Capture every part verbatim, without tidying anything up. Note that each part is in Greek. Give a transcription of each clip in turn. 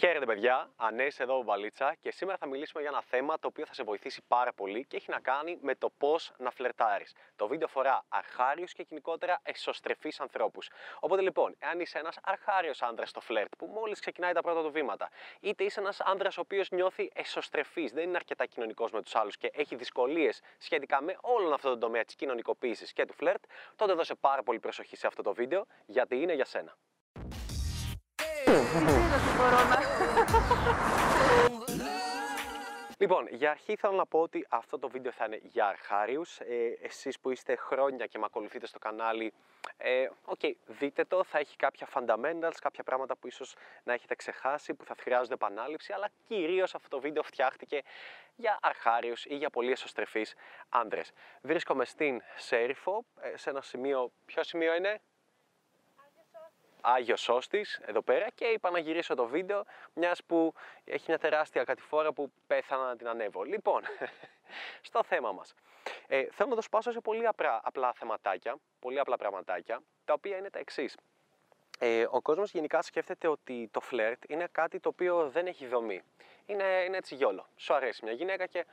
Χαίρετε παιδιά, Ανέσης εδώ από Μπαλίτσα και σήμερα θα μιλήσουμε για ένα θέμα το οποίο θα σε βοηθήσει πάρα πολύ και έχει να κάνει με το πώς να φλερτάρεις. Το βίντεο αφορά αρχάριους και κοινικότερα εσωστρεφείς ανθρώπους. Οπότε λοιπόν, εάν είσαι ένας αρχάριος άνδρας στο φλερτ που μόλις ξεκινάει τα πρώτα του βήματα, είτε είσαι ένας άνδρας ο οποίος νιώθει εσωστρεφής, δεν είναι αρκετά κοινωνικός με τους άλλους και έχει δυσκολίες σχετικά με όλον αυτόν τον τομέα της κοινωνικοποίησης και του φλερτ, τότε δώσε πάρα πολύ προσοχή σε αυτό το βίντεο γιατί είναι για σένα. Λοιπόν, για αρχή θέλω να πω ότι αυτό το βίντεο θα είναι για αρχάριους. Ε, εσείς που είστε χρόνια και με ακολουθείτε στο κανάλι, ε, okay, δείτε το, θα έχει κάποια fundamentals, κάποια πράγματα που ίσως να έχετε ξεχάσει, που θα χρειάζονται επανάληψη, αλλά κυρίως αυτό το βίντεο φτιάχτηκε για αρχάριους ή για πολύ εσωστρεφείς άνδρες. Βρίσκομαι στην Σέρυφο, σε ένα σημείο, ποιο σημείο είναι? Άγιος Σώστης, εδώ πέρα, και είπα να γυρίσω το βίντεο, μιας που έχει μια τεράστια κατηφόρα που πέθανα να την ανέβω. Λοιπόν, στο θέμα μας. Ε, θέλω να το σπάσω σε πολύ απλά, απλά θεματάκια, πολύ απλά πραγματάκια, τα οποία είναι τα εξής. Ε, ο κόσμος γενικά σκέφτεται ότι το φλερτ είναι κάτι το οποίο δεν έχει δομή. Είναι, είναι έτσι γιόλο. Σου αρέσει μια γυναίκα και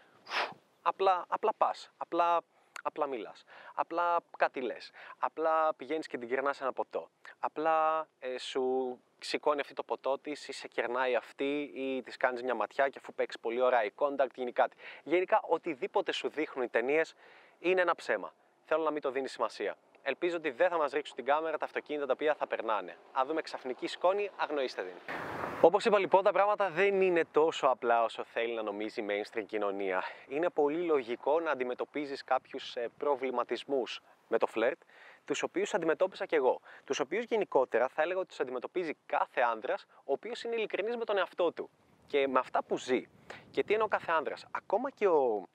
απλά, απλά πας, απλά... Απλά μιλάς, απλά κάτι λες, απλά πηγαίνεις και την κερνάς ένα ποτό, απλά ε, σου σηκώνει αυτή το ποτό της ή σε κερνάει αυτή ή της κάνεις μια ματιά και αφού παίξεις πολύ ωραία η contact γίνει κάτι. Γενικά οτιδήποτε σου δείχνουν οι ταινίες είναι ένα ψέμα. Θέλω να μην το δίνεις σημασία. Ελπίζω ότι δεν θα μας ρίξουν την κάμερα τα αυτοκίνητα τα οποία θα περνάνε. Αν δούμε ξαφνική σκόνη, αγνοήστε την. Όπως είπα λοιπόν, τα πράγματα δεν είναι τόσο απλά όσο θέλει να νομίζει η mainstream κοινωνία. Είναι πολύ λογικό να αντιμετωπίζεις κάποιους ε, προβληματισμούς με το φλερτ, τους οποίους αντιμετώπισα και εγώ. Τους οποίους γενικότερα θα έλεγα ότι τους αντιμετωπίζει κάθε άνδρας, ο οποίος είναι ειλικρινής με τον εαυτό του και με αυτά που ζει. Και τι εννοώ κάθε άνδρας? Ακόμα και ο...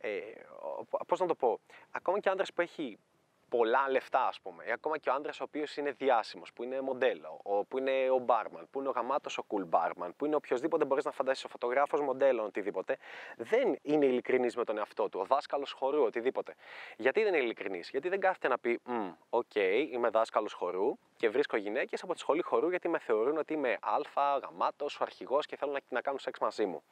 Ε, ο πώς να το πω... Ακόμα και ο άνδρας που έχει... πολλά λεφτά, ας πούμε, ή ακόμα και ο άντρας ο οποίος είναι διάσημος, που είναι μοντέλο, ο, που είναι ο μπάρμαν, που είναι ο γαμάτος ο cool μπάρμαν, που είναι οποιοδήποτε μπορείς να φαντάσεις, ο φωτογράφος, μοντέλο, οτιδήποτε, δεν είναι ειλικρινής με τον εαυτό του, ο δάσκαλος χορού, οτιδήποτε. Γιατί δεν είναι ειλικρινής? Γιατί δεν κάθεται να πει, οκ, okay, είμαι δάσκαλος χορού και βρίσκω γυναίκες από τη σχολή χορού γιατί με θεωρούν ότι είμαι α, γαμάτος, ο αρχηγός και θέλω να, να κάνω σεξ μαζί μου.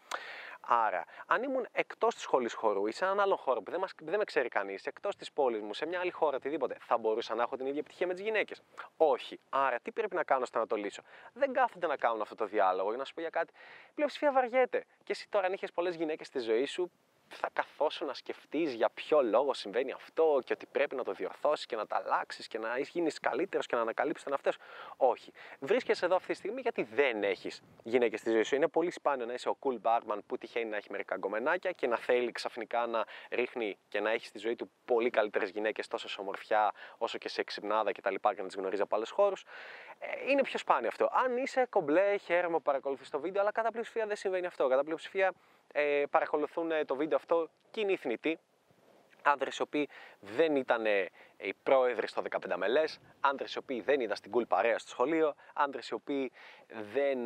Άρα, αν ήμουν εκτός της σχολής χορού ή σε έναν άλλον χώρο που δεν, μας, δεν με ξέρει κανείς, εκτός της πόλης μου, σε μια άλλη χώρα, οτιδήποτε, θα μπορούσα να έχω την ίδια επιτυχία με τις γυναίκες? Όχι. Άρα, τι πρέπει να κάνω ώστε να το λύσω? Δεν κάθονται να κάνουν αυτό το διάλογο για να σου πω για κάτι. Η πλειοψηφία βαριέται. Και εσύ τώρα, αν είχες πολλές γυναίκες στη ζωή σου, θα καθόσου να σκεφτείς για ποιο λόγο συμβαίνει αυτό και ότι πρέπει να το διορθώσεις και να τα αλλάξεις και να γίνεις καλύτερος και να ανακαλύψεις τον εαυτό σου. Όχι. Βρίσκεσαι εδώ αυτή τη στιγμή γιατί δεν έχεις γυναίκες στη ζωή σου. Είναι πολύ σπάνιο να είσαι ο cool barman που τυχαίνει να έχει μερικά γκομενάκια και να θέλει ξαφνικά να ρίχνει και να έχει στη ζωή του πολύ καλύτερες γυναίκες τόσο σε ομορφιά όσο και σε ξυπνάδα κτλ. Και, και να τις γνωρίζει από άλλους χώρους. Ε, είναι πιο σπάνιο αυτό. Αν είσαι κομπλέ, χαίρομαι που παρακολουθείς το βίντεο, αλλά κατά πλειοψηφία δεν συμβαίνει αυτό. Κατά πλειοψηφία ε, παρακολουθούν το βίντεο αυτό κοινή θνητή, άνδρες οι οποίοι δεν ήταν οι πρόεδροι στο δεκαπέντε μελές, άνδρες οι οποίοι δεν ήταν στην cool παρέα στο σχολείο, άνδρες οι οποίοι δεν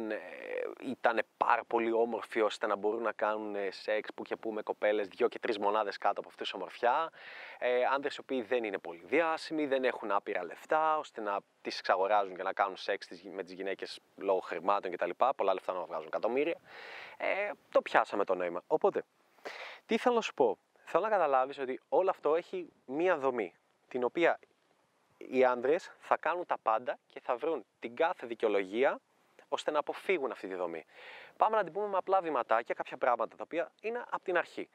ήταν πάρα πολύ όμορφοι ώστε να μπορούν να κάνουν σεξ που και που με κοπέλες δύο και τρεις μονάδες κάτω από αυτούς ομορφιά, άνδρες οι οποίοι δεν είναι πολύ διάσημοι, δεν έχουν άπειρα λεφτά ώστε να τις εξαγοράζουν και να κάνουν σεξ με τις γυναίκες λόγω χρημάτων κτλ. Πολλά λεφτά να βγάζουν εκατομμύρια. Ε, το πιάσαμε το νόημα. Οπότε, τι θέλω να σου πω? Θέλω να καταλάβεις ότι όλο αυτό έχει μία δομή, την οποία οι άνδρες θα κάνουν τα πάντα και θα βρουν την κάθε δικαιολογία ώστε να αποφύγουν αυτή τη δομή. Πάμε να την πούμε με απλά βηματάκια, κάποια πράγματα τα οποία είναι από την αρχή.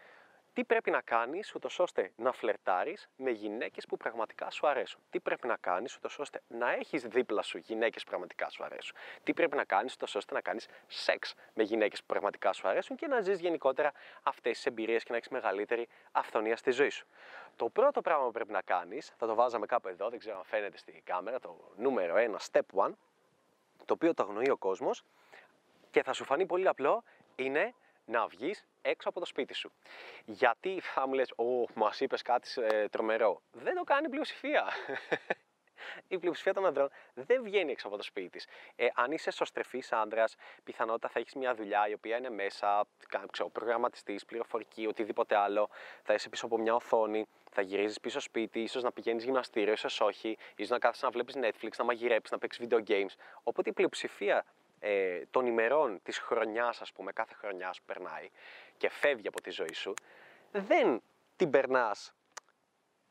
Τι πρέπει να κάνεις ούτως ώστε να φλερτάρεις με γυναίκες που πραγματικά σου αρέσουν? Τι πρέπει να κάνεις ούτως ώστε να έχεις δίπλα σου γυναίκες που πραγματικά σου αρέσουν? Τι πρέπει να κάνεις ούτως ώστε να κάνεις σεξ με γυναίκες που πραγματικά σου αρέσουν και να ζεις γενικότερα αυτές τις εμπειρίες και να έχεις μεγαλύτερη αυθονία στη ζωή σου? Το πρώτο πράγμα που πρέπει να κάνεις, θα το βάζαμε κάπου εδώ, δεν ξέρω αν φαίνεται στη κάμερα, το νούμερο ένα, step one, το οποίο το αγνοεί ο κόσμος και θα σου φανεί πολύ απλό, είναι να βγεις έξω από το σπίτι σου. Γιατί θα μου λες, ω, μας είπες κάτι ε, τρομερό? Δεν το κάνει η πλειοψηφία. Η πλειοψηφία των ανδρών δεν βγαίνει έξω από το σπίτι της. Ε, αν είσαι εσωστρεφής άνδρας, πιθανότητα θα έχεις μια δουλειά η οποία είναι μέσα, ξέρω, προγραμματιστής, πληροφορική, οτιδήποτε άλλο. Θα είσαι πίσω από μια οθόνη, θα γυρίζεις πίσω σπίτι, ίσως να πηγαίνεις γυμναστήριο, ίσως όχι, ίσως να κάθεσαι να βλέπεις Netflix, να μαγειρέψεις, να παίξεις video games. Οπότε η πλειοψηφία ε, των ημερών της χρονιάς, ας πούμε, κάθε χρονιάς που περνάει και φεύγει από τη ζωή σου, δεν την περνάς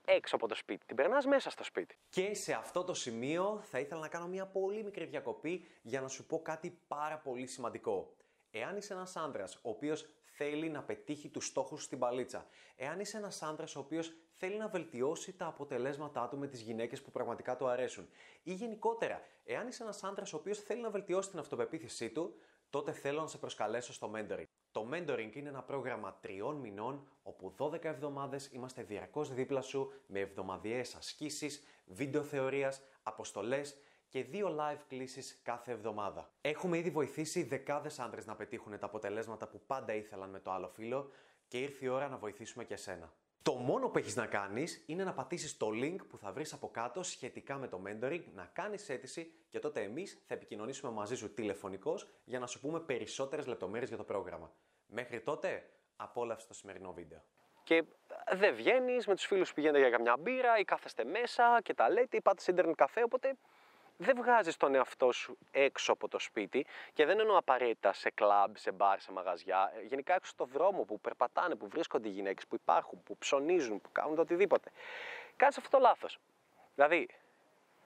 έξω από το σπίτι, την περνάς μέσα στο σπίτι. Και σε αυτό το σημείο θα ήθελα να κάνω μια πολύ μικρή διακοπή για να σου πω κάτι πάρα πολύ σημαντικό. Εάν είσαι ένας άνδρας ο οποίος θέλει να πετύχει τους στόχους στην μπαλίτσα, εάν είσαι ένας άνδρας ο οποίος θέλει να βελτιώσει τα αποτελέσματά του με τις γυναίκες που πραγματικά του αρέσουν, ή γενικότερα, εάν είσαι ένας άνδρας ο οποίος θέλει να βελτιώσει την αυτοπεποίθησή του, τότε θέλω να σε προσκαλέσω στο mentoring. Το mentoring είναι ένα πρόγραμμα τριών μηνών, όπου δώδεκα εβδομάδες είμαστε διαρκώς δίπλα σου με εβδομαδιαίες ασκήσεις, βίντεο θεωρίας, αποστολές και δύο live κλήσεις κάθε εβδομάδα. Έχουμε ήδη βοηθήσει δεκάδες άνδρες να πετύχουν τα αποτελέσματα που πάντα ήθελαν με το άλλο φύλλο και ήρθε η ώρα να βοηθήσουμε και εσένα. Το μόνο που έχεις να κάνεις είναι να πατήσεις το link που θα βρεις από κάτω σχετικά με το mentoring, να κάνεις αίτηση και τότε εμείς θα επικοινωνήσουμε μαζί σου τηλεφωνικώς για να σου πούμε περισσότερες λεπτομέρειες για το πρόγραμμα. Μέχρι τότε, απόλαυσε το σημερινό βίντεο. Και δεν βγαίνεις, με τους φίλους πηγαίνετε για καμιά μπύρα ή κάθεστε μέσα και τα λέτε ή πάτε σε ίντερνετ καφέ, οπότε δεν βγάζεις τον εαυτό σου έξω από το σπίτι και δεν εννοώ απαραίτητα σε κλαμπ, σε μπαρ, σε μαγαζιά. Γενικά έξω στον δρόμο που περπατάνε, που βρίσκονται οι γυναίκες, που υπάρχουν, που ψωνίζουν, που κάνουν το οτιδήποτε. Κάνεις αυτό το λάθος. Δηλαδή,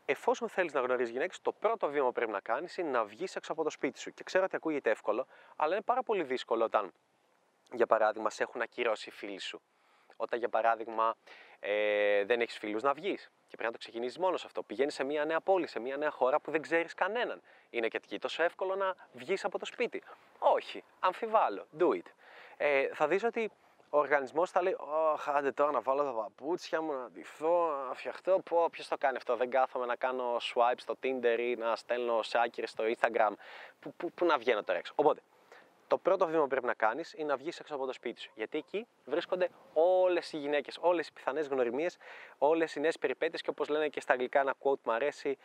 εφόσον θέλεις να γνωρίσεις γυναίκες, το πρώτο βήμα που πρέπει να κάνεις είναι να βγεις έξω από το σπίτι σου. Και ξέρω ότι ακούγεται εύκολο, αλλά είναι πάρα πολύ δύσκολο όταν, για παράδειγμα, σε έχουν ακυρώσει οι φίλοι σου. Όταν, για παράδειγμα, ε, δεν έχεις φίλους να βγεις και πρέπει να το ξεκινήσεις μόνος αυτό. Πηγαίνεις σε μια νέα πόλη, σε μια νέα χώρα που δεν ξέρεις κανέναν. Είναι και εκεί τόσο εύκολο να βγεις από το σπίτι? Όχι, αμφιβάλλω, do it. Ε, θα δεις ότι ο οργανισμός θα λέει: «Ωχ, άντε τώρα να βάλω τα παπούτσια μου, να ντυθώ, να φτιαχτώ. Πω, ποιος το κάνει αυτό? Δεν κάθομαι να κάνω swipe στο Tinder ή να στέλνω σε άκυρες στο Instagram. Πού, πού, πού να βγαίνω τώρα έξω?» Οπότε, το πρώτο βήμα που πρέπει να κάνεις είναι να βγεις έξω από το σπίτι σου. Γιατί εκεί βρίσκονται όλες οι γυναίκες, όλες οι πιθανές γνωριμίες, όλες οι νέες περιπέτειες και όπως λένε και στα αγγλικά ένα quote μου αρέσει,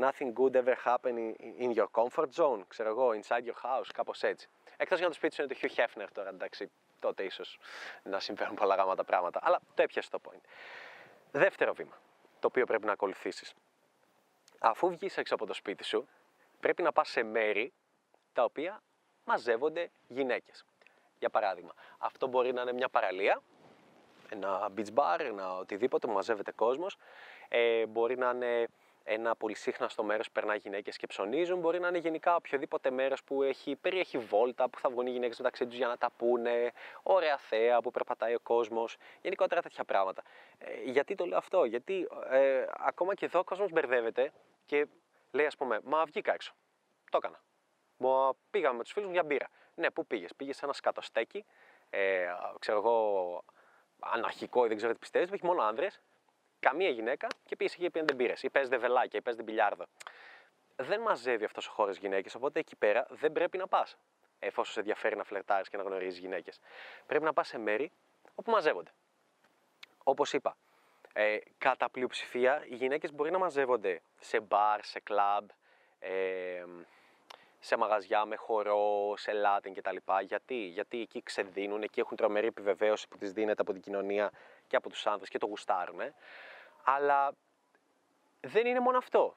nothing good ever happened in your comfort zone, ξέρω εγώ, inside your house, κάπως έτσι. Εκτός για το σπίτι σου είναι το Hugh Hefner τώρα, εντάξει, τότε ίσως να συμβαίνουν πολλά γάματα πράγματα, αλλά το έπιασε το point. Δεύτερο βήμα, το οποίο πρέπει να ακολουθήσεις. Αφού βγεις έξω από το σπίτι σου, πρέπει να πας σε μέρη τα οποία μαζεύονται γυναίκες. Για παράδειγμα, αυτό μπορεί να είναι μια παραλία, ένα beach bar, ένα οτιδήποτε που μαζεύεται κόσμος, ε, μπορεί να είναι ένα πολυσύχναστο μέρος που περνάει γυναίκες και ψωνίζουν, μπορεί να είναι γενικά οποιοδήποτε μέρος που έχει, περιέχει βόλτα, που θα βγουν οι γυναίκες μεταξύ τους για να τα πούνε, ωραία θέα που περπατάει ο κόσμος, γενικότερα τέτοια πράγματα. Ε, γιατί το λέω αυτό? Γιατί ε, ακόμα και εδώ ο κόσμος μπερδεύεται και λέει, ας πούμε, «Μα βγήκα έξω, το έκανα. Μα πήγαμε με τους φίλους μου για μπύρα». Ναι, πού πήγες? Πήγες σε ένα σκατοστέκι, ε, ξέρω εγώ, αναρχικό ή δεν ξέρω τι πιστεύεις, που έχει μόνο άνδρες, καμία γυναίκα και πήγες εκεί και πίνετε μπύρες, ή παίζετε βελάκια, ή παίζετε μπιλιάρδο. Δεν μαζεύει αυτός ο χώρος γυναίκες, οπότε εκεί πέρα δεν πρέπει να πας, εφόσον σε ενδιαφέρει να φλερτάρεις και να γνωρίζεις γυναίκες. Πρέπει να πας σε μέρη όπου μαζεύονται. Όπως είπα, ε, κατά πλειοψηφία οι γυναίκες μπορεί να μαζεύονται σε μπαρ, σε κλαμπ, ε, σε μαγαζιά με χορό, σε Latin κτλ. Γιατί? Γιατί εκεί ξεδίνουν, εκεί έχουν τρομερή επιβεβαίωση που τις δίνεται από την κοινωνία και από τους άνδρες και το γουστάρουν. Ε. Αλλά δεν είναι μόνο αυτό.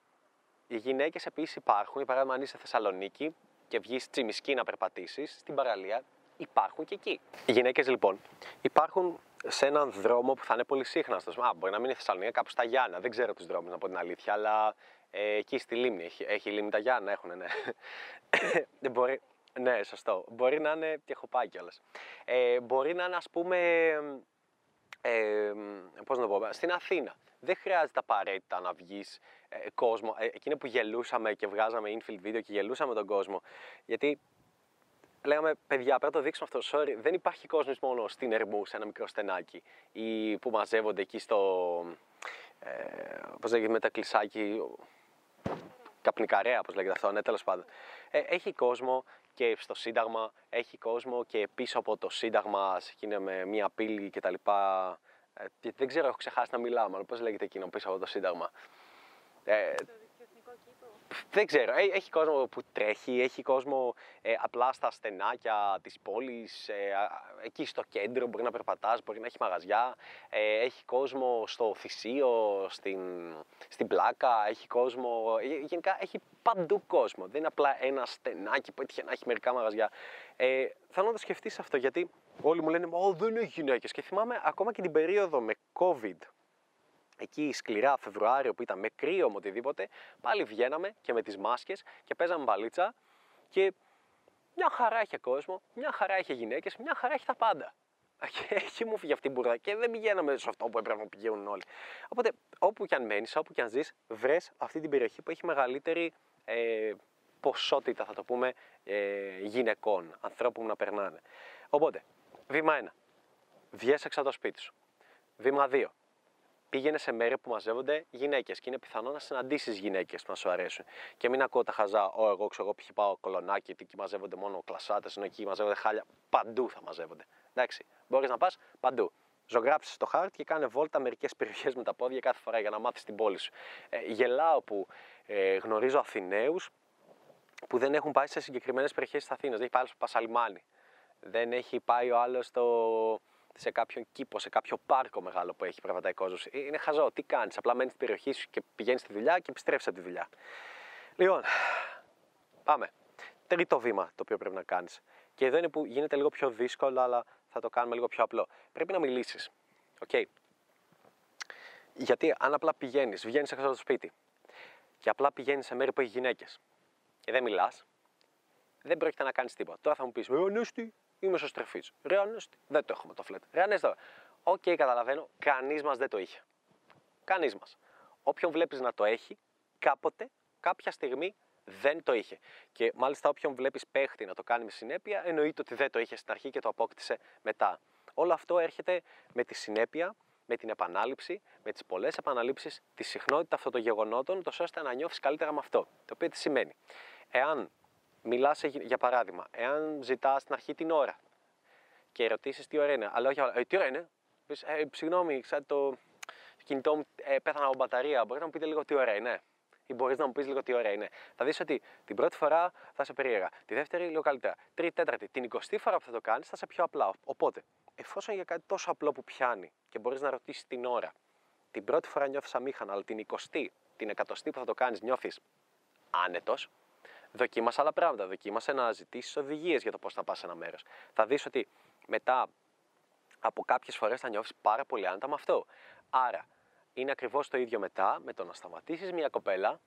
Οι γυναίκες επίσης υπάρχουν. Για παράδειγμα, αν είσαι Θεσσαλονίκη και βγεις Τσιμισκή να περπατήσεις, στην παραλία υπάρχουν και εκεί. Οι γυναίκες λοιπόν υπάρχουν σε έναν δρόμο που θα είναι πολυσύχναστος. Α, μπορεί να μην είναι Θεσσαλονίκη, κάπου στα Γιάννα. Δεν ξέρω τους δρόμους, να πω την αλήθεια, αλλά. Ε, εκεί στη λίμνη, έχει, έχει λίμνη τα Γιάννα, έχουνε, ναι. μπορεί, ναι, σωστό. Μπορεί να είναι, τι έχω πάει κιόλας. Ε, μπορεί να είναι, ας πούμε, ε, πώς να το πω, στην Αθήνα. Δεν χρειάζεται απαραίτητα να βγεις ε, κόσμο. Ε, εκείνο που γελούσαμε και βγάζαμε infield video και γελούσαμε τον κόσμο. Γιατί λέγαμε, παιδιά, πρέπει να το δείξουμε αυτό, sorry, δεν υπάρχει κόσμος μόνο στην Ερμού, σε ένα μικρό στενάκι, ή που μαζεύονται εκεί στο, ε, πώς λέγεται, με τα κλεισάκι, Καπνικαρέα, όπως λέγεται αυτό, ναι, τέλος πάντων. Ε, έχει κόσμο και στο Σύνταγμα, έχει κόσμο και πίσω από το Σύνταγμα, σε εκείνη με μία πύλη κτλ. Ε, δεν ξέρω, έχω ξεχάσει να μιλάμε, αλλά πώς λέγεται εκείνο πίσω από το Σύνταγμα? Ε, το εθνικό κήπο. Δεν ξέρω, έχει κόσμο που τρέχει, έχει κόσμο ε, απλά στα στενάκια της πόλης, ε, εκεί στο κέντρο μπορεί να περπατάς, μπορεί να έχει μαγαζιά, ε, έχει κόσμο στο Θησίο, στην, στην Πλάκα, έχει κόσμο, γενικά έχει παντού κόσμο, δεν είναι απλά ένα στενάκι που έτυχε να έχει μερικά μαγαζιά. Ε, θέλω να το σκεφτείς αυτό, γιατί όλοι μου λένε «Ω, δεν έχει γυναίκες» και θυμάμαι ακόμα και την περίοδο με COVID, εκεί σκληρά Φεβρουάριο που ήταν με κρύο με οτιδήποτε, πάλι βγαίναμε και με τις μάσκες και παίζαμε μπαλίτσα και μια χαρά είχε κόσμο, μια χαρά είχε γυναίκες, μια χαρά είχε τα πάντα. Και εκεί μου φύγε αυτή η μπουρδα και δεν πηγαίναμε σε αυτό που έπρεπε να πηγαίνουν όλοι. Οπότε όπου κι αν μένεις, όπου κι αν ζεις, βρες αυτή την περιοχή που έχει μεγαλύτερη ε, ποσότητα, θα το πούμε, ε, γυναικών, ανθρώπων να περνάνε. Οπότε, βήμα ένα, βγες έξω από το σπίτι σου. Βήμα δύο, πήγαινε σε μέρη που μαζεύονται γυναίκες και είναι πιθανό να συναντήσεις γυναίκες που να σου αρέσουν. Και μην ακούω τα χαζά, Ω, εγώ ξέρω, εγώ π.χ. πάω Κολωνάκι, εκεί μαζεύονται μόνο κλασσάτες, ενώ εκεί μαζεύονται χάλια. Παντού θα μαζεύονται. Εντάξει, μπορείς να πας παντού. Ζωγράψεις το χάρτη και κάνε βόλτα μερικές περιοχές με τα πόδια κάθε φορά για να μάθεις την πόλη σου. Ε, γελάω που ε, γνωρίζω Αθηναίους που δεν έχουν πάει σε συγκεκριμένες περιοχές της Αθήνας. Δεν έχει πάει στο Πασαλιμάνι. Δεν έχει πάει ο άλλος στο. Σε κάποιον κήπο, σε κάποιο πάρκο μεγάλο που έχει πραγματικό κόσμο. Είναι χαζό. Τι κάνεις, απλά μένεις στην περιοχή σου και πηγαίνεις στη δουλειά και επιστρέφεις από τη δουλειά. Λοιπόν, πάμε. Τρίτο βήμα το οποίο πρέπει να κάνεις. Και εδώ είναι που γίνεται λίγο πιο δύσκολο, αλλά θα το κάνουμε λίγο πιο απλό. Πρέπει να μιλήσεις. Okay. Γιατί αν απλά πηγαίνεις, βγαίνεις έξω από το σπίτι και απλά πηγαίνεις σε μέρη που έχει γυναίκες και δεν μιλάς, δεν πρόκειται να κάνεις τίποτα. Τώρα θα μου πεις, Ε, νέστη. Είμαι σωστρεφής. Ρε ανέστη, δεν το έχουμε το φλετ. Ρε ανέστη τώρα. Οκ, okay, καταλαβαίνω, κανείς μας δεν το είχε. Κανείς μας. Όποιον βλέπεις να το έχει, κάποτε, κάποια στιγμή δεν το είχε. Και μάλιστα όποιον βλέπεις παίχτη να το κάνει με συνέπεια, εννοείται ότι δεν το είχε στην αρχή και το απόκτησε μετά. Όλο αυτό έρχεται με τη συνέπεια, με την επανάληψη, με τις πολλές επαναλήψεις, τη συχνότητα αυτών των γεγονότων, τόσο ώστε να νιώθεις καλύτερα με αυτό. Το οποίο τι σημαίνει. Εάν μιλάς, για παράδειγμα, εάν ζητάς στην αρχή την ώρα και ρωτήσεις τι ώρα είναι, αλλά όχι όλα, ε, τι ώρα είναι, πεις, ε, συγγνώμη, ξέρετε το κινητό μου ε, πέθανα από μπαταρία, μπορείτε να μου πείτε λίγο τι ώρα είναι, ή μπορείς να μου πεις λίγο τι ώρα είναι. Θα δεις ότι την πρώτη φορά θα σε περίεργα, τη δεύτερη λίγο καλύτερα, τρίτη, τέταρτη, την εικοστή φορά που θα το κάνεις θα σε πιο απλά. Οπότε, εφόσον για κάτι τόσο απλό που πιάνει και μπορείς να ρωτήσεις την ώρα, την πρώτη φορά νιώθεις αμήχανα, αλλά την εικοστή, την εκατοστή που θα το κάνεις νιώθεις άνετος. Δοκίμασε άλλα πράγματα, δοκίμασε να ζητήσεις οδηγίες για το πώς θα πας σε ένα μέρος. Θα δεις ότι μετά από κάποιες φορές θα νιώθεις πάρα πολύ άνετα με αυτό. Άρα, είναι ακριβώς το ίδιο μετά με το να σταματήσεις μια κοπέλα,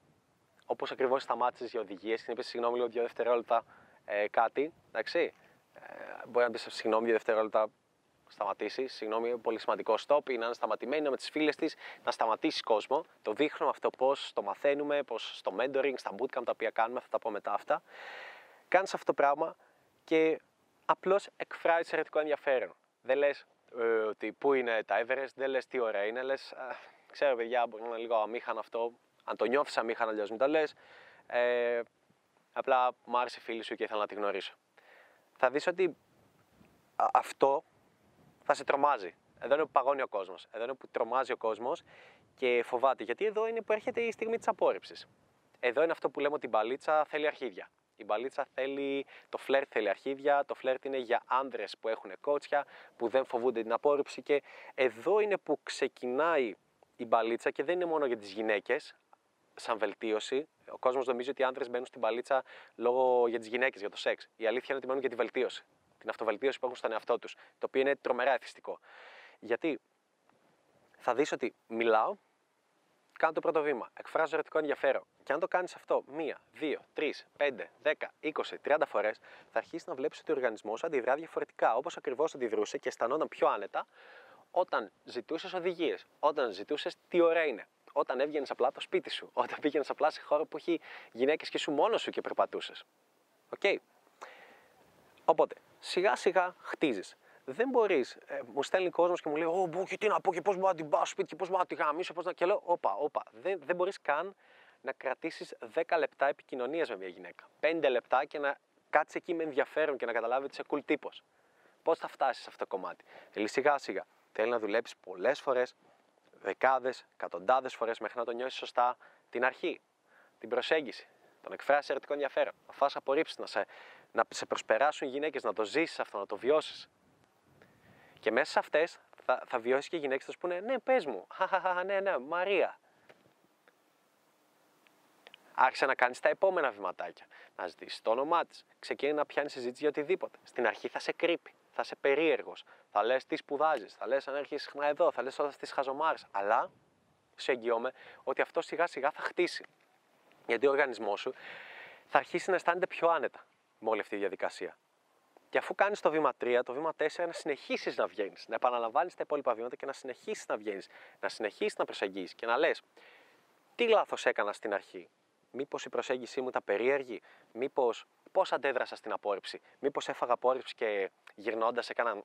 όπως ακριβώς σταμάτησες για οδηγίες και να πεις συγγνώμη λίγο δύο δευτερόλεπτα ε, κάτι, εντάξει. Ε, μπορεί να πεις συγγνώμη δύο δευτερόλεπτα σταματήσεις, συγγνώμη, πολύ σημαντικό stop, είναι να είναι σταματημένη με τις φίλες της, να σταματήσεις κόσμο. Το δείχνω αυτό πώς το μαθαίνουμε, πώς στο mentoring, στα bootcamp τα οποία κάνουμε, θα τα πω μετά αυτά. Κάνεις αυτό το πράγμα και απλώς εκφράζεις ερετικό ενδιαφέρον. Δεν λες ε, ότι πού είναι τα Everest, δεν λες τι ώρα είναι, λες ε, ξέρω παιδιά, μπορεί να είναι λίγο αμήχανο αυτό, αν το νιώθεις αμήχανο αλλιώς μην το λες, ε, απλά μου άρεσε η φίλη σου και ήθελα να τη γνωρίσω. Θα δεις ότι αυτό θα σε τρομάζει. Εδώ είναι που παγώνει ο κόσμος. Εδώ είναι που τρομάζει ο κόσμος και φοβάται. Γιατί εδώ είναι που έρχεται η στιγμή της απόρριψης. Εδώ είναι αυτό που λέμε ότι η μπαλίτσα θέλει αρχίδια. Η μπαλίτσα θέλει. Το φλερτ θέλει αρχίδια. Το φλερτ είναι για άνδρες που έχουν κότσια, που δεν φοβούνται την απόρριψη. Και εδώ είναι που ξεκινάει η μπαλίτσα και δεν είναι μόνο για τις γυναίκες, σαν βελτίωση. Ο κόσμος νομίζει ότι οι άνδρες μπαίνουν στην μπαλίτσα λόγω για τις γυναίκες, για το σεξ. Η αλήθεια είναι ότι μπαίνουν για τη βελτίωση. Την αυτοβελτίωση που έχουν στον εαυτό τους, το οποίο είναι τρομερά εθιστικό. Γιατί θα δεις ότι μιλάω, κάνω το πρώτο βήμα, εκφράζω ερωτικό ενδιαφέρον. Και αν το κάνεις αυτό μία, δύο, τρεις, πέντε, δέκα, είκοσι, τριάντα φορές, θα αρχίσεις να βλέπεις ότι ο οργανισμός αντιδρά διαφορετικά, όπως ακριβώς αντιδρούσε και αισθανόταν πιο άνετα όταν ζητούσες οδηγίες, όταν ζητούσες τι ώρα είναι, όταν έβγαινες απλά από το σπίτι σου, όταν πήγαινες απλά σε χώρο που έχει γυναίκες και σου μόνος σου και περπατούσες. Okay. Οπότε, σιγά σιγά χτίζεις. Δεν μπορείς. Ε, μου στέλνει κόσμος και μου λέει: Ω, μπου, και τι να πω, και πώς μπορώ να την πάω σπίτι, και πώς μπορώ να τη γαμίσω, πώς να. Και λέω: Όπα, όπα. Δεν, δεν μπορείς καν να κρατήσεις δέκα λεπτά επικοινωνίας με μια γυναίκα. πέντε λεπτά και να κάτσεις εκεί με ενδιαφέρον και να καταλάβει ότι είσαι cool τύπος. Πώς θα φτάσεις σε αυτό το κομμάτι. Θέλει σιγά σιγά. Θέλει να δουλέψεις πολλές φορές, δεκάδες, εκατοντάδες φορές μέχρι να το νιώσεις σωστά την αρχή, την προσέγγιση, τον εκφράσει ερωτικό ενδιαφέρον, να φας απορρίψεις, να σε, να σε προσπεράσουν οι γυναίκες, να το ζήσεις αυτό, να το βιώσεις. Και μέσα σε αυτές θα, θα βιώσεις και οι γυναίκες θα σου πούνε ναι, πες μου, χαχαχα, ναι, ναι, Μαρία. Άρχισε να κάνεις τα επόμενα βηματάκια. Να ζητήσεις το όνομά της. Ξεκίνησε να πιάνεις συζήτηση για οτιδήποτε. Στην αρχή θα σε κρύπει, θα είσαι περίεργος. Θα λες τι σπουδάζεις, θα λες αν έρχεσαι συχνά εδώ, θα λες όλα αυτές τις χαζομάρες. Αλλά σου εγγυώμαι ότι αυτό σιγά σιγά θα χτίσει. Γιατί ο οργανισμός σου θα αρχίσει να αισθάνεται πιο άνετα με όλη αυτή τη διαδικασία. Και αφού κάνεις το βήμα τρία, το βήμα τέσσερα, να συνεχίσεις να βγαίνεις, να επαναλαμβάνεις τα υπόλοιπα βήματα και να συνεχίσεις να βγαίνεις, να συνεχίσεις να προσεγγίζεις και να λες τι λάθος έκανα στην αρχή. Μήπως η προσέγγιση μου ήταν περίεργη, μήπως πώς αντέδρασα στην απόρριψη, μήπως έφαγα απόρριψη και γυρνώντας έκανα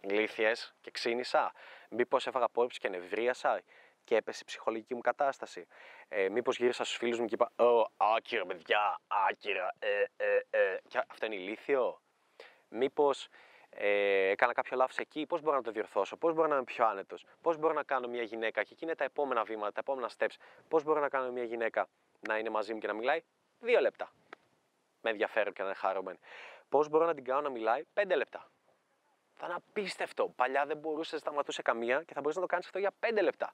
ηλίθιες και ξύνησα, μήπως έφαγα απόρριψη και ενευρίασα και έπεσε η ψυχολογική μου κατάσταση, ε, μήπως γύρισα στους φίλους μου και είπα «Ω, άκυρο παιδιά, άκυρο, ε, ε, ε, και αυτό είναι ηλίθιο, μήπως ε, έκανα κάποιο λάθος εκεί, πώς μπορώ να το διορθώσω, πώς μπορώ να είμαι πιο άνετος, πώς μπορώ να κάνω μια γυναίκα», και εκεί είναι τα επόμενα βήματα, τα επόμενα steps, πώς μπορώ να κάνω μια γυναίκα να είναι μαζί μου και να μιλάει δύο λεπτά, με ενδιαφέρον και να είναι χαρούμενη, πώς μπορώ να την κάνω να μιλάει πέντε λεπτά. Θα είναι απίστευτο. Παλιά δεν μπορούσε, σταματούσε καμία και θα μπορούσε να το κάνει αυτό για πέντε λεπτά.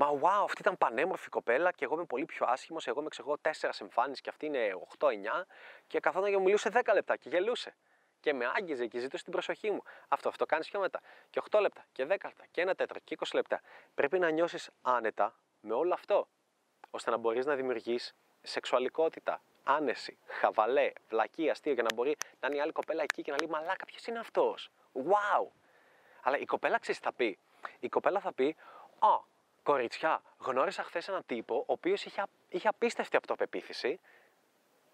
Μα wow, αυτή ήταν πανέμορφη κοπέλα και εγώ είμαι πολύ πιο άσχημος. Εγώ είμαι ξέρω τέσσερα εμφάνιση και αυτή είναι οκτώ εννιά και καθόταν και μου μιλούσε δέκα λεπτά και γελούσε. Και με άγγιζε και ζητούσε την προσοχή μου. Αυτό, αυτό κάνει πιο μετά. Και οκτώ λεπτά και δέκα λεπτά και ένα τέταρτο και είκοσι λεπτά. Πρέπει να νιώσει άνετα με όλο αυτό, ώστε να μπορεί να δημιουργεί σεξουαλικότητα, άνεση, χαβαλέ, βλακή, αστείο, για να μπορεί να είναι η άλλη κοπέλα εκεί και να λέει μαλάκα, ποιος είναι αυτός. Wow! Αλλά η κοπέλα ξέρεις θα πει. Η κοπέλα θα πει, Α, κοριτσιά, γνώρισα χθες έναν τύπο ο οποίος είχε, είχε απίστευτη αυτοπεποίθηση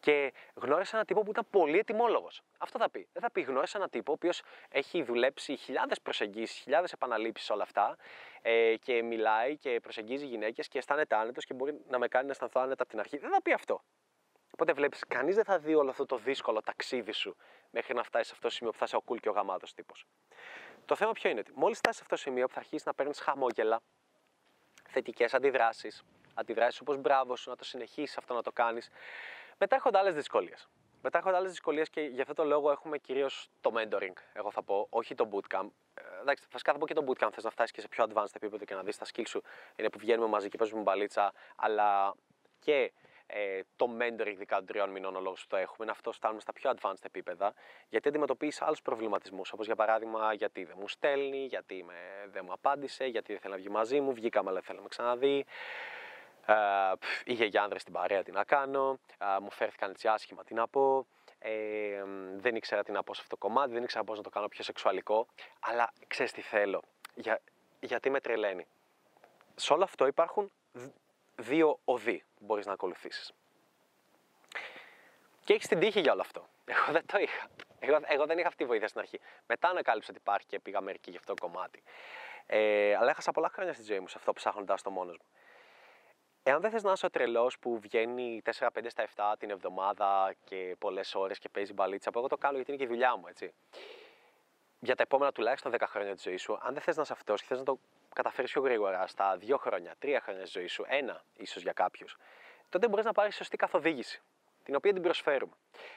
και γνώρισα έναν τύπο που ήταν πολύ ετοιμόλογος. Αυτό θα πει. Δεν θα πει, γνώρισα έναν τύπο ο οποίος έχει δουλέψει χιλιάδες προσεγγίσεις, χιλιάδες επαναλήψεις όλα αυτά ε, και μιλάει και προσεγγίζει γυναίκες και αισθάνεται άνετος και μπορεί να με κάνει να αισθανθώ άνετα από την αρχή. Δεν θα πει αυτό. Οπότε βλέπεις, κανείς δεν θα δει όλο αυτό το δύσκολο ταξίδι σου μέχρι να φτάσεις σε αυτό το σημείο που θα είσαι ο cool και ο γαμάτος τύπος. Το θέμα ποιο είναι ότι μόλις φτάσεις σε αυτό το σημείο που θα αρχίσεις να παίρνεις χαμόγελα, θετικές αντιδράσεις, αντιδράσεις όπως μπράβο σου, να το συνεχίσεις αυτό να το κάνεις, μετά έρχονται άλλες δυσκολίες. Μετά έρχονται άλλες δυσκολίες και γι' αυτό το λόγο έχουμε κυρίως το mentoring, εγώ θα πω, όχι το bootcamp. Ε, εντάξει, φασικά θα πω και το bootcamp, θες να φτάσεις και σε πιο advanced επίπεδο και να δεις τα skills σου, είναι που βγαίνουμε μαζί και παίζουμε μπαλίτσα, αλλά και. Ε, το mentoring ειδικά των τριών μηνών, ο λόγος που το έχουμε, είναι αυτό φτάνουμε στα πιο advanced επίπεδα, γιατί αντιμετωπίζεις άλλους προβληματισμούς, όπως για παράδειγμα γιατί δεν μου στέλνει, γιατί με, δεν μου απάντησε, γιατί δεν θέλει να βγει μαζί μου, βγήκαμε αλλά θέλει να με ξαναδεί, ε, είχε για άνδρες στην παρέα, τι να κάνω, ε, μου φέρθηκαν έτσι άσχημα, τι να πω, ε, δεν ήξερα τι να πω σε αυτό το κομμάτι, δεν ήξερα πώς να το κάνω πιο σεξουαλικό, αλλά ξέρεις τι θέλω, για, γιατί με τρελαίνει. Σε όλο αυτό υπάρχουν δύο οδοί που μπορείς να ακολουθήσεις. Και έχεις την τύχη για όλο αυτό. Εγώ δεν το είχα. Εγώ, εγώ δεν είχα αυτή τη βοήθεια στην αρχή. Μετά ανακάλυψα ότι υπάρχει και πήγα μερική γι' αυτό το κομμάτι. Ε, αλλά έχασα πολλά χρόνια στη ζωή μου σε αυτό ψάχνοντας το μόνος μου. Εάν δεν θες να είσαι ο τρελός που βγαίνει τέσσερα πέντε στα εφτά την εβδομάδα και πολλές ώρες και παίζει μπαλίτσα, που εγώ το κάνω γιατί είναι και η δουλειά μου, έτσι. Για τα επόμενα τουλάχιστον δέκα χρόνια της ζωής σου, αν δεν θες να είσαι αυτός και θες να το καταφέρεις πιο γρήγορα στα δύο χρόνια, τρία χρόνια της ζωής σου, ένα ίσως για κάποιους, τότε μπορείς να πάρεις σωστή καθοδήγηση, την οποία την προσφέρουμε.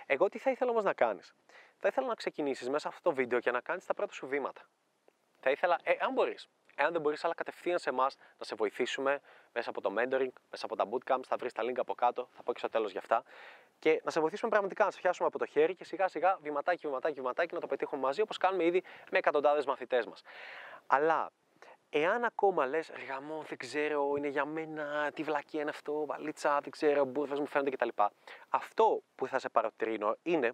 Εγώ τι θα ήθελα όμως να κάνεις. Θα ήθελα να ξεκινήσεις μέσα αυτό το βίντεο και να κάνεις τα πρώτα σου βήματα. Θα ήθελα, ε, αν μπορείς, εάν δεν μπορείς, αλλά κατευθείαν σε εμάς να σε βοηθήσουμε μέσα από το mentoring, μέσα από τα bootcamps, θα βρεις τα link από κάτω, θα πω και στο τέλος γι' αυτά. Και να σε βοηθήσουμε πραγματικά, να σε πιάσουμε από το χέρι και σιγά σιγά βηματάκι, βηματάκι, βηματάκι να το πετύχουμε μαζί, όπως κάνουμε ήδη με εκατοντάδες μαθητές μας. Αλλά εάν ακόμα λες, ρε γαμό, δεν ξέρω, είναι για μένα, τι βλακία είναι αυτό, βαλίτσα, δεν ξέρω, μπουρδες μου φαίνονται κτλ. Αυτό που θα σε παροτρύνω είναι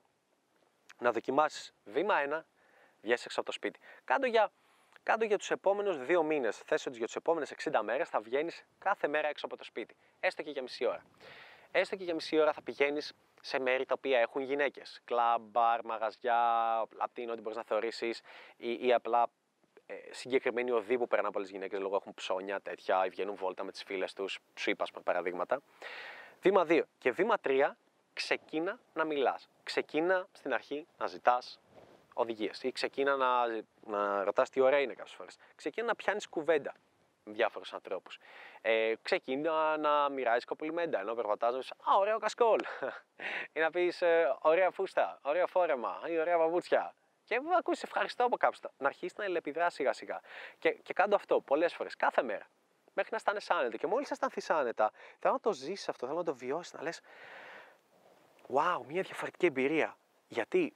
να δοκιμάσεις βήμα ένα, βγες έξω από το σπίτι. Κάντο για, κάντο για τους επόμενους δύο μήνες, θέσου για τους επόμενες εξήντα μέρες θα βγαίνεις κάθε μέρα έξω από το σπίτι, έστω και για μισή ώρα. Έστω και για μισή ώρα θα πηγαίνεις σε μέρη τα οποία έχουν γυναίκες. Κλαμπ, μπαρ, μαγαζιά, λατίνο, ό,τι μπορείς να θεωρήσεις, ή, ή απλά ε, συγκεκριμένοι οδοί που περνάνε πολλές γυναίκες λόγω έχουν ψώνια, τέτοια, ή βγαίνουν βόλτα με τις φίλες τους. Σου είπα, ας πούμε, παραδείγματα. Βήμα δύο. Και βήμα τρία, ξεκίνα να μιλάς. Ξεκίνα στην αρχή να ζητάς οδηγίες. Ή ξεκίνα να, να ρωτάς τι ωραία είναι κάποιες φορές. Ξεκίνα να πιάνεις κουβέντα. διάφορους ανθρώπους. Ε, ξεκίνησα να μοιράζεις κοπλιμέντα, ενώ περπατάζεις, «Α, ωραίο κασκόλ», ή να πεις ε, «Ωραία φούστα», «Ωραία φόρεμα» ή «Ωραία παπούτσια». Και βέβαια ακούσεις «Ευχαριστώ» από κάπου. Να αρχίσεις να ελεπιδράσεις σιγά σιγά. Και, και κάνω αυτό πολλές φορές, κάθε μέρα. Μέχρι να αισθάνεσαι άνετα. Και μόλις αισθανθείς άνετα, θέλω να το ζήσεις αυτό, θέλω να το βιώσεις, να λες «Wow, μια διαφορετική εμπειρία». Γιατί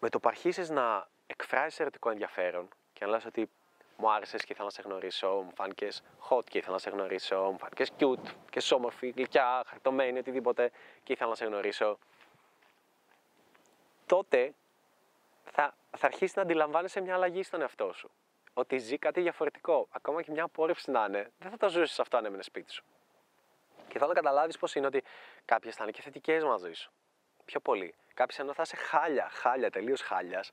με το που αρχίσεις να εκφράζεις ερωτικό ενδιαφέρον και να λες ότι μου άρεσες και ήθελα να σε γνωρίσω, μου φάνηκες hot και ήθελα να σε γνωρίσω, μου φάνηκες cute και σόμορφη, γλυκιά, χαρτωμένη, οτιδήποτε και ήθελα να σε γνωρίσω. Τότε θα, θα αρχίσεις να αντιλαμβάνεσαι μια αλλαγή στον εαυτό σου. Ότι ζει κάτι διαφορετικό. Ακόμα και μια απόρριψη να είναι, δεν θα το ζούσες αυτό αν έμενες σπίτι σου. Και θα το καταλάβεις πως είναι ότι κάποιες θα είναι και θετικές μαζί σου. Πιο πολύ. Κάποιες ενώ θα είσαι χάλια, χάλια, τελείως χάλια,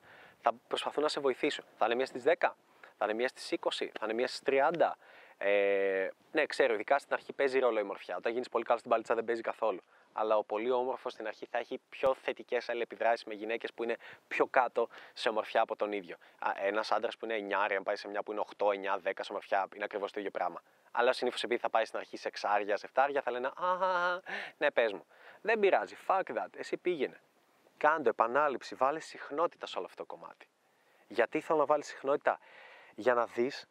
θα προσπαθούν να σε βοηθήσουν. Θα είναι μία στις δέκα, θα είναι μία στις είκοσι, θα είναι μία στις τριάντα. Ε, ναι, ξέρω, ειδικά στην αρχή παίζει ρόλο η μορφιά. Όταν γίνεις πολύ καλό στην παλίτσα δεν παίζει καθόλου. Αλλά ο πολύ όμορφος στην αρχή θα έχει πιο θετικές αλληλεπιδράσεις με γυναίκες που είναι πιο κάτω σε ομορφιά από τον ίδιο. Ένας άντρας που είναι εννιά, αν πάει σε μια που είναι οκτώ, εννιά, δέκα σε ομορφιά, είναι ακριβώς το ίδιο πράγμα. Αλλά συνήθως επειδή θα πάει στην αρχή σε εξάρια, σε εφτάρια, θα λένε «Α, ναι, πες μου». Δεν πειράζει, fuck that, εσύ πήγαινε. Κάντο, επανάληψη, βάλε συχνότητα σε όλο αυτό το κομμάτι. Γιατί θέλω να βάλει συχνότητα, για να δεις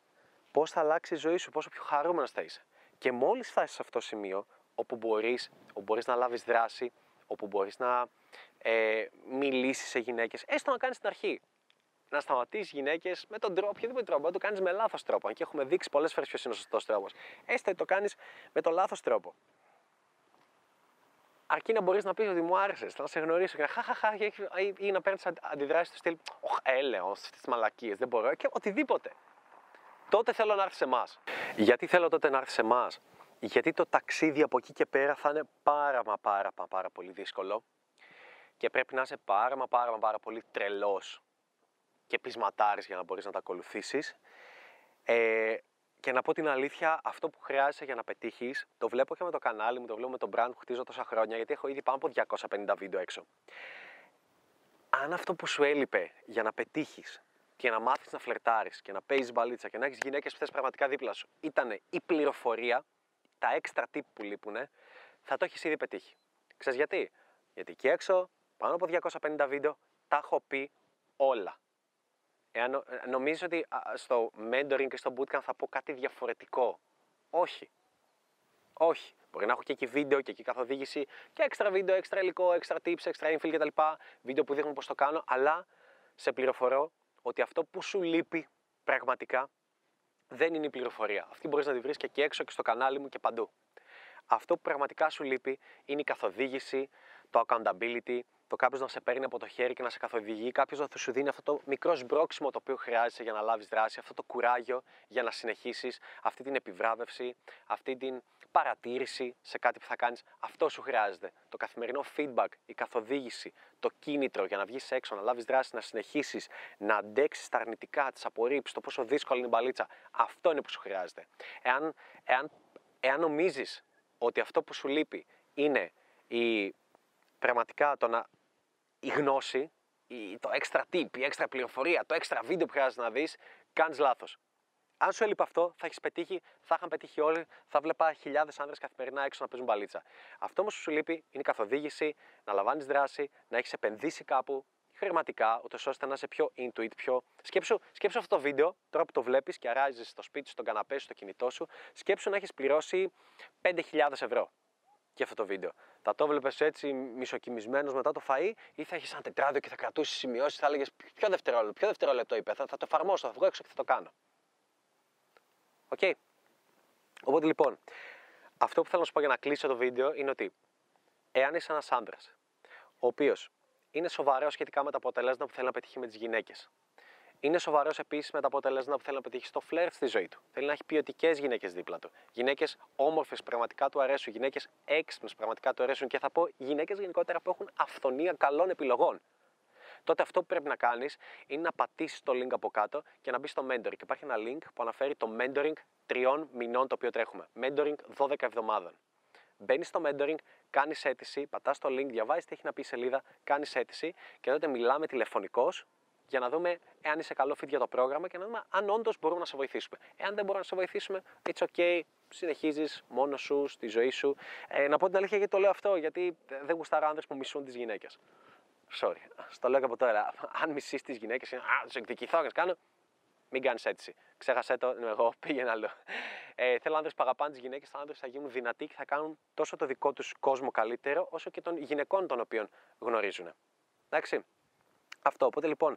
πώς θα αλλάξει η ζωή σου, πόσο πιο χαρούμενος θα είσαι. Και μόλις φτάσεις σε αυτό το σημείο, όπου μπορείς, όπου μπορείς να λάβεις δράση, όπου μπορείς να ε, μιλήσεις σε γυναίκες, έστω να κάνεις στην αρχή. Να σταματήσεις γυναίκες με τον τρόπο, οποιοδήποτε τρόπο, να το κάνεις με λάθος τρόπο. Αν και έχουμε δείξει πολλές φορές ποιος είναι ο σωστός τρόπος. Έστω το κάνεις με τον λάθος τρόπο. Αρκεί να μπορείς να πεις ότι μου άρεσες, να σε γνωρίσω και να χαχαχα ή να παίρνεις αντιδράσεις του στυλ «Ωχ, έλεος, αυτές τις μαλακίες, δεν μπορώ» και οτιδήποτε. Τότε θέλω να έρθεις σε εμάς. Γιατί θέλω τότε να έρθεις σε εμάς? Γιατί το ταξίδι από εκεί και πέρα θα είναι πάρα μα πάρα μα πάρα πολύ δύσκολο και πρέπει να είσαι πάρα μα πάρα μα πάρα πολύ τρελός και πεισματάρης για να μπορείς να τα ακολουθήσεις. Ε, Και να πω την αλήθεια, αυτό που χρειάζεσαι για να πετύχεις, το βλέπω και με το κανάλι μου, το βλέπω με τον brand που χτίζω τόσα χρόνια, γιατί έχω ήδη πάνω από διακόσια πενήντα βίντεο έξω. Αν αυτό που σου έλειπε για να πετύχεις και να μάθεις να φλερτάρεις και να παίζεις μπαλίτσα και να έχεις γυναίκες που θες πραγματικά δίπλα σου, ήταν η πληροφορία, τα έξτρα tip που λείπουνε, θα το έχεις ήδη πετύχει. Ξέρεις γιατί? Γιατί εκεί έξω, πάνω από διακόσια πενήντα βίντεο, τα έχω πει όλα. Εάν νομίζεις ότι στο mentoring και στο bootcamp θα πω κάτι διαφορετικό, όχι. Όχι. Μπορεί να έχω και εκεί βίντεο και εκεί καθοδήγηση και έξτρα βίντεο, έξτρα υλικό, έξτρα tips, έξτρα infill κτλ. Βίντεο που δείχνουν πώς το κάνω, αλλά σε πληροφορώ ότι αυτό που σου λείπει πραγματικά δεν είναι η πληροφορία. Αυτή μπορείς να τη βρεις και εκεί έξω και στο κανάλι μου και παντού. Αυτό που πραγματικά σου λείπει είναι η καθοδήγηση, το accountability, το κάποιος να σε παίρνει από το χέρι και να σε καθοδηγεί, κάποιος να σου δίνει αυτό το μικρό σμπρόξιμο το οποίο χρειάζεσαι για να λάβεις δράση, αυτό το κουράγιο για να συνεχίσεις, αυτή την επιβράβευση, αυτή την παρατήρηση σε κάτι που θα κάνεις. Αυτό σου χρειάζεται. Το καθημερινό feedback, η καθοδήγηση, το κίνητρο για να βγεις έξω, να λάβεις δράση, να συνεχίσεις, να αντέξεις τα αρνητικά, τις απορρίψεις, το πόσο δύσκολη είναι η μπαλίτσα. Αυτό είναι που σου χρειάζεται. Εάν, εάν, εάν νομίζεις ότι αυτό που σου λείπει είναι η, πραγματικά το να, η γνώση, η, το έξτρα tip, η έξτρα πληροφορία, το έξτρα βίντεο που χρειάζεται να δεις, κάνεις λάθος. Αν σου έλειπε αυτό, θα έχεις πετύχει, θα είχαν πετύχει όλοι, θα βλέπα χιλιάδες άνδρες καθημερινά έξω να παίζουν μπαλίτσα. Αυτό όμως που σου λείπει είναι η καθοδήγηση, να λαμβάνεις δράση, να έχεις επενδύσει κάπου χρηματικά, ούτως ώστε να είσαι πιο intuit, πιο. Σκέψου, σκέψου αυτό το βίντεο, τώρα που το βλέπεις και αράζεις στο σπίτι σου, στον καναπέ σου, στο κινητό σου, σκέψου να έχεις πληρώσει πέντε χιλιάδες ευρώ για αυτό το βίντεο. Θα το βλέπεις έτσι μισοκοιμισμένος μετά το φαΐ ή θα έχεις ένα τετράδιο και θα κρατούσεις σημειώσεις, θα έλεγες ποιο δευτερόλεπτο, ποιο δευτερόλεπτο είπε, θα, θα το εφαρμόσω, θα βγω έξω και θα το κάνω. Οκ. Okay. Οπότε λοιπόν, αυτό που θέλω να σου πω για να κλείσω το βίντεο είναι ότι εάν είσαι ένας άντρας, ο οποίος είναι σοβαρός σχετικά με τα αποτελέσματα που θέλει να πετύχει με τις γυναίκες. Είναι σοβαρός επίσης με τα αποτελέσματα που θέλει να πετύχει στο φλερτ στη ζωή του. Θέλει να έχει ποιοτικές γυναίκες δίπλα του. Γυναίκες όμορφες, πραγματικά του αρέσουν. Γυναίκες έξυπνες, πραγματικά του αρέσουν. Και θα πω γυναίκες γενικότερα που έχουν αυθονία καλών επιλογών. Τότε αυτό που πρέπει να κάνεις είναι να πατήσεις το link από κάτω και να μπεις στο mentoring. Υπάρχει ένα link που αναφέρει το mentoring τριών μηνών το οποίο τρέχουμε. Mentoring δώδεκα εβδομάδων. Μπαίνεις στο mentoring, κάνεις αίτηση, πατάς το link, διαβάζεις τι έχει να πει η σελίδα, κάνεις αίτηση και τότε μιλάμε τηλεφωνικώς για να δούμε εάν είσαι καλό fit για το πρόγραμμα και να δούμε αν όντως μπορούμε να σε βοηθήσουμε. Εάν δεν μπορούμε να σε βοηθήσουμε, it's okay, συνεχίζεις μόνος σου, στη ζωή σου. Ε, να πω την αλήθεια γιατί το λέω αυτό, γιατί δεν γουστάρω άνδρες που μισούν τις γυναίκες. Sorry, στο λέω και από τώρα. Αν μισείς τις γυναίκες, α, τους εκδικηθώ και κάνω. Μην κάνεις έτσι. Ξέχασέ το, εγώ πήγαινα άλλο. Ε, θέλω άνδρες που αγαπάνε τις γυναίκες, θέλω άνδρες που θα γίνουν δυνατοί και θα κάνουν τόσο το δικό τους κόσμο καλύτερο, όσο και των γυναικών των οποίων γνωρίζουν. Εντάξει. Αυτό. Οπότε λοιπόν,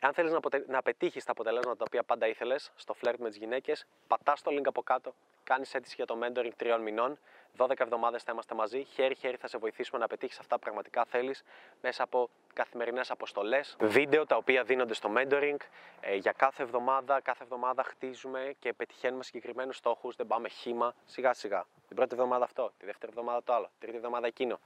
αν θέλεις να, αποτε... να πετύχεις τα αποτελέσματα τα οποία πάντα ήθελες στο φλερτ με τις γυναίκες, πατάς το link από κάτω, κάνεις αίτηση για το mentoring τριών μηνών, δώδεκα εβδομάδες θα είμαστε μαζί, χέρι-χέρι θα σε βοηθήσουμε να πετύχεις αυτά που πραγματικά θέλεις μέσα από καθημερινές αποστολές, βίντεο τα οποία δίνονται στο mentoring ε, για κάθε εβδομάδα, κάθε εβδομάδα χτίζουμε και πετυχαίνουμε συγκεκριμένους στόχους, δεν πάμε χύμα, σιγά-σιγά. Την πρώτη εβδομάδα αυτό, τη δεύτερη εβδομάδα το άλλο, τη τρίτη εβδομάδα εκείνο.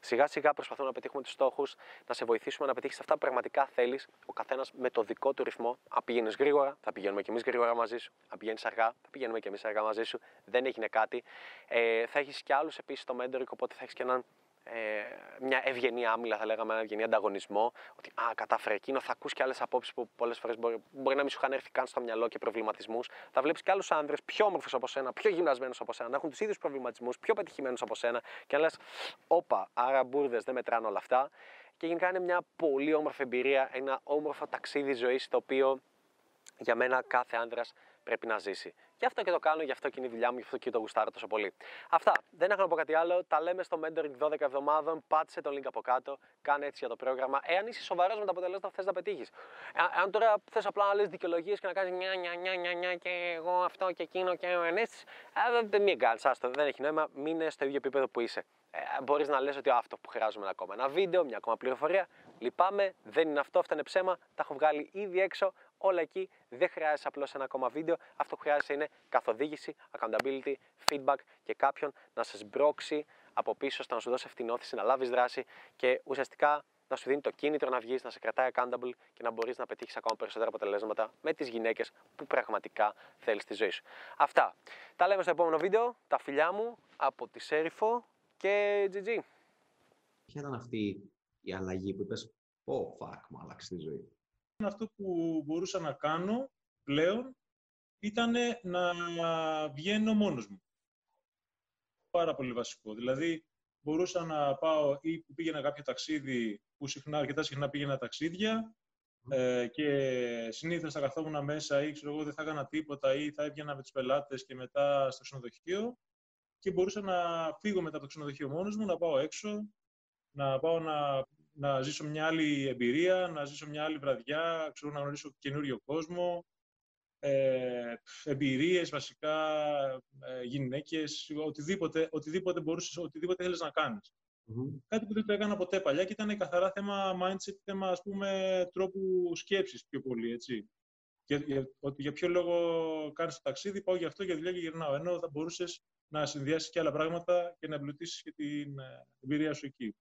Σιγά-σιγά προσπαθούμε να πετύχουμε τους στόχους, να σε βοηθήσουμε να πετύχεις αυτά που πραγματικά θέλεις, ο καθένας με το δικό του ρυθμό. Αν πηγαίνεις γρήγορα, θα πηγαίνουμε κι εμείς γρήγορα μαζί σου. Αν πηγαίνεις αργά, θα πηγαίνουμε κι εμείς αργά μαζί σου. Δεν έγινε κάτι. Ε, θα έχεις και άλλους επίσης στο mentoring, οπότε θα έχεις και έναν. Ε, μια ευγενή άμυλα, θα λέγαμε, ένα ευγενή ανταγωνισμό. Ότι α, κατάφερε εκείνο, θα ακούς και άλλες απόψεις που πολλές φορές μπορεί, μπορεί να μην σου είχαν έρθει καν στο μυαλό και προβληματισμούς. Θα βλέπεις και άλλους άνδρες πιο όμορφους από σένα, πιο γυμνασμένους από σένα, να έχουν τους ίδιους προβληματισμούς, πιο πετυχημένους από σένα και να λες, όπα, άρα μπουρδες, δεν μετράνε όλα αυτά. Και γενικά είναι μια πολύ όμορφη εμπειρία, ένα όμορφο ταξίδι ζωής το οποίο για μένα κάθε άνδρας πρέπει να ζήσει. Γι' αυτό και το κάνω, γι' αυτό και είναι η δουλειά μου, γι' αυτό και το γουστάρω τόσο πολύ. Αυτά. Δεν έχω να πω κάτι άλλο. Τα λέμε στο mentoring δώδεκα εβδομάδων. Πάτσε το link από κάτω. Κάνε έτσι για το πρόγραμμα. Εάν είσαι σοβαρός με τα αποτελέσματα που θες να πετύχεις. Εάν τώρα θες απλά να λες δικαιολογίες και να κάνεις νιά, νιά, νιά, νιά, νιά και εγώ αυτό και εκείνο και ο ενέστη. Δεν μην κάνεις. Άστο, δεν έχει νόημα. Μείνε στο ίδιο επίπεδο που είσαι. Ε, μπορείς να λες ότι αυτό που χρειάζομαι είναι ακόμα ένα βίντεο, μια ακόμα πληροφορία. Λυπάμαι, δεν είναι αυτό, αυτό είναι ψέμα. Τα έχω βγάλει ήδη έξω. Όλα εκεί, δεν χρειάζεσαι απλώς ένα ακόμα βίντεο. Αυτό που χρειάζεσαι είναι καθοδήγηση, accountability, feedback και κάποιον να σε σμπρώξει από πίσω, ώστε να σου δώσει αυτηνόθηση, να λάβεις δράση και ουσιαστικά να σου δίνει το κίνητρο να βγεις, να σε κρατάει accountable και να μπορείς να πετύχεις ακόμα περισσότερα αποτελέσματα με τις γυναίκες που πραγματικά θέλεις στη ζωή σου. Αυτά. Τα λέμε στο επόμενο βίντεο. Τα φιλιά μου από τη Σέρυφο και τζι τζι. Ποια ήταν αυτή η αλλαγή που είπες, oh fuck, μου άλλαξε τη ζωή? Αυτό που μπορούσα να κάνω πλέον ήταν να βγαίνω μόνος μου. Πάρα πολύ βασικό. Δηλαδή, μπορούσα να πάω ή που πήγαινα κάποιο ταξίδι, που συχνά, αρκετά συχνά πήγαινα ταξίδια ε, και συνήθως θα καθόμουν μέσα ή ξέρω εγώ δεν θα έκανα τίποτα ή θα έβγαινα με τους πελάτες και μετά στο ξενοδοχείο και μπορούσα να φύγω μετά από το ξενοδοχείο μόνος μου, να πάω έξω, να πάω να... να ζήσω μια άλλη εμπειρία, να ζήσω μια άλλη βραδιά, ξέρω, να γνωρίσω καινούριο κόσμο, ε, εμπειρίες βασικά, ε, γυναίκες, οτιδήποτε, οτιδήποτε μπορούσες, οτιδήποτε θέλεις να κάνεις. Mm-hmm. Κάτι που δεν το έκανα ποτέ παλιά και ήταν καθαρά θέμα mindset, θέμα ας πούμε τρόπου σκέψης πιο πολύ, έτσι. Για, για, ότι για ποιο λόγο κάνεις το ταξίδι, πάω γι' αυτό, για δουλειά και γυρνάω, ενώ θα μπορούσες να συνδυάσεις και άλλα πράγματα και να εμπλουτίσεις και την εμπειρία σου εκεί.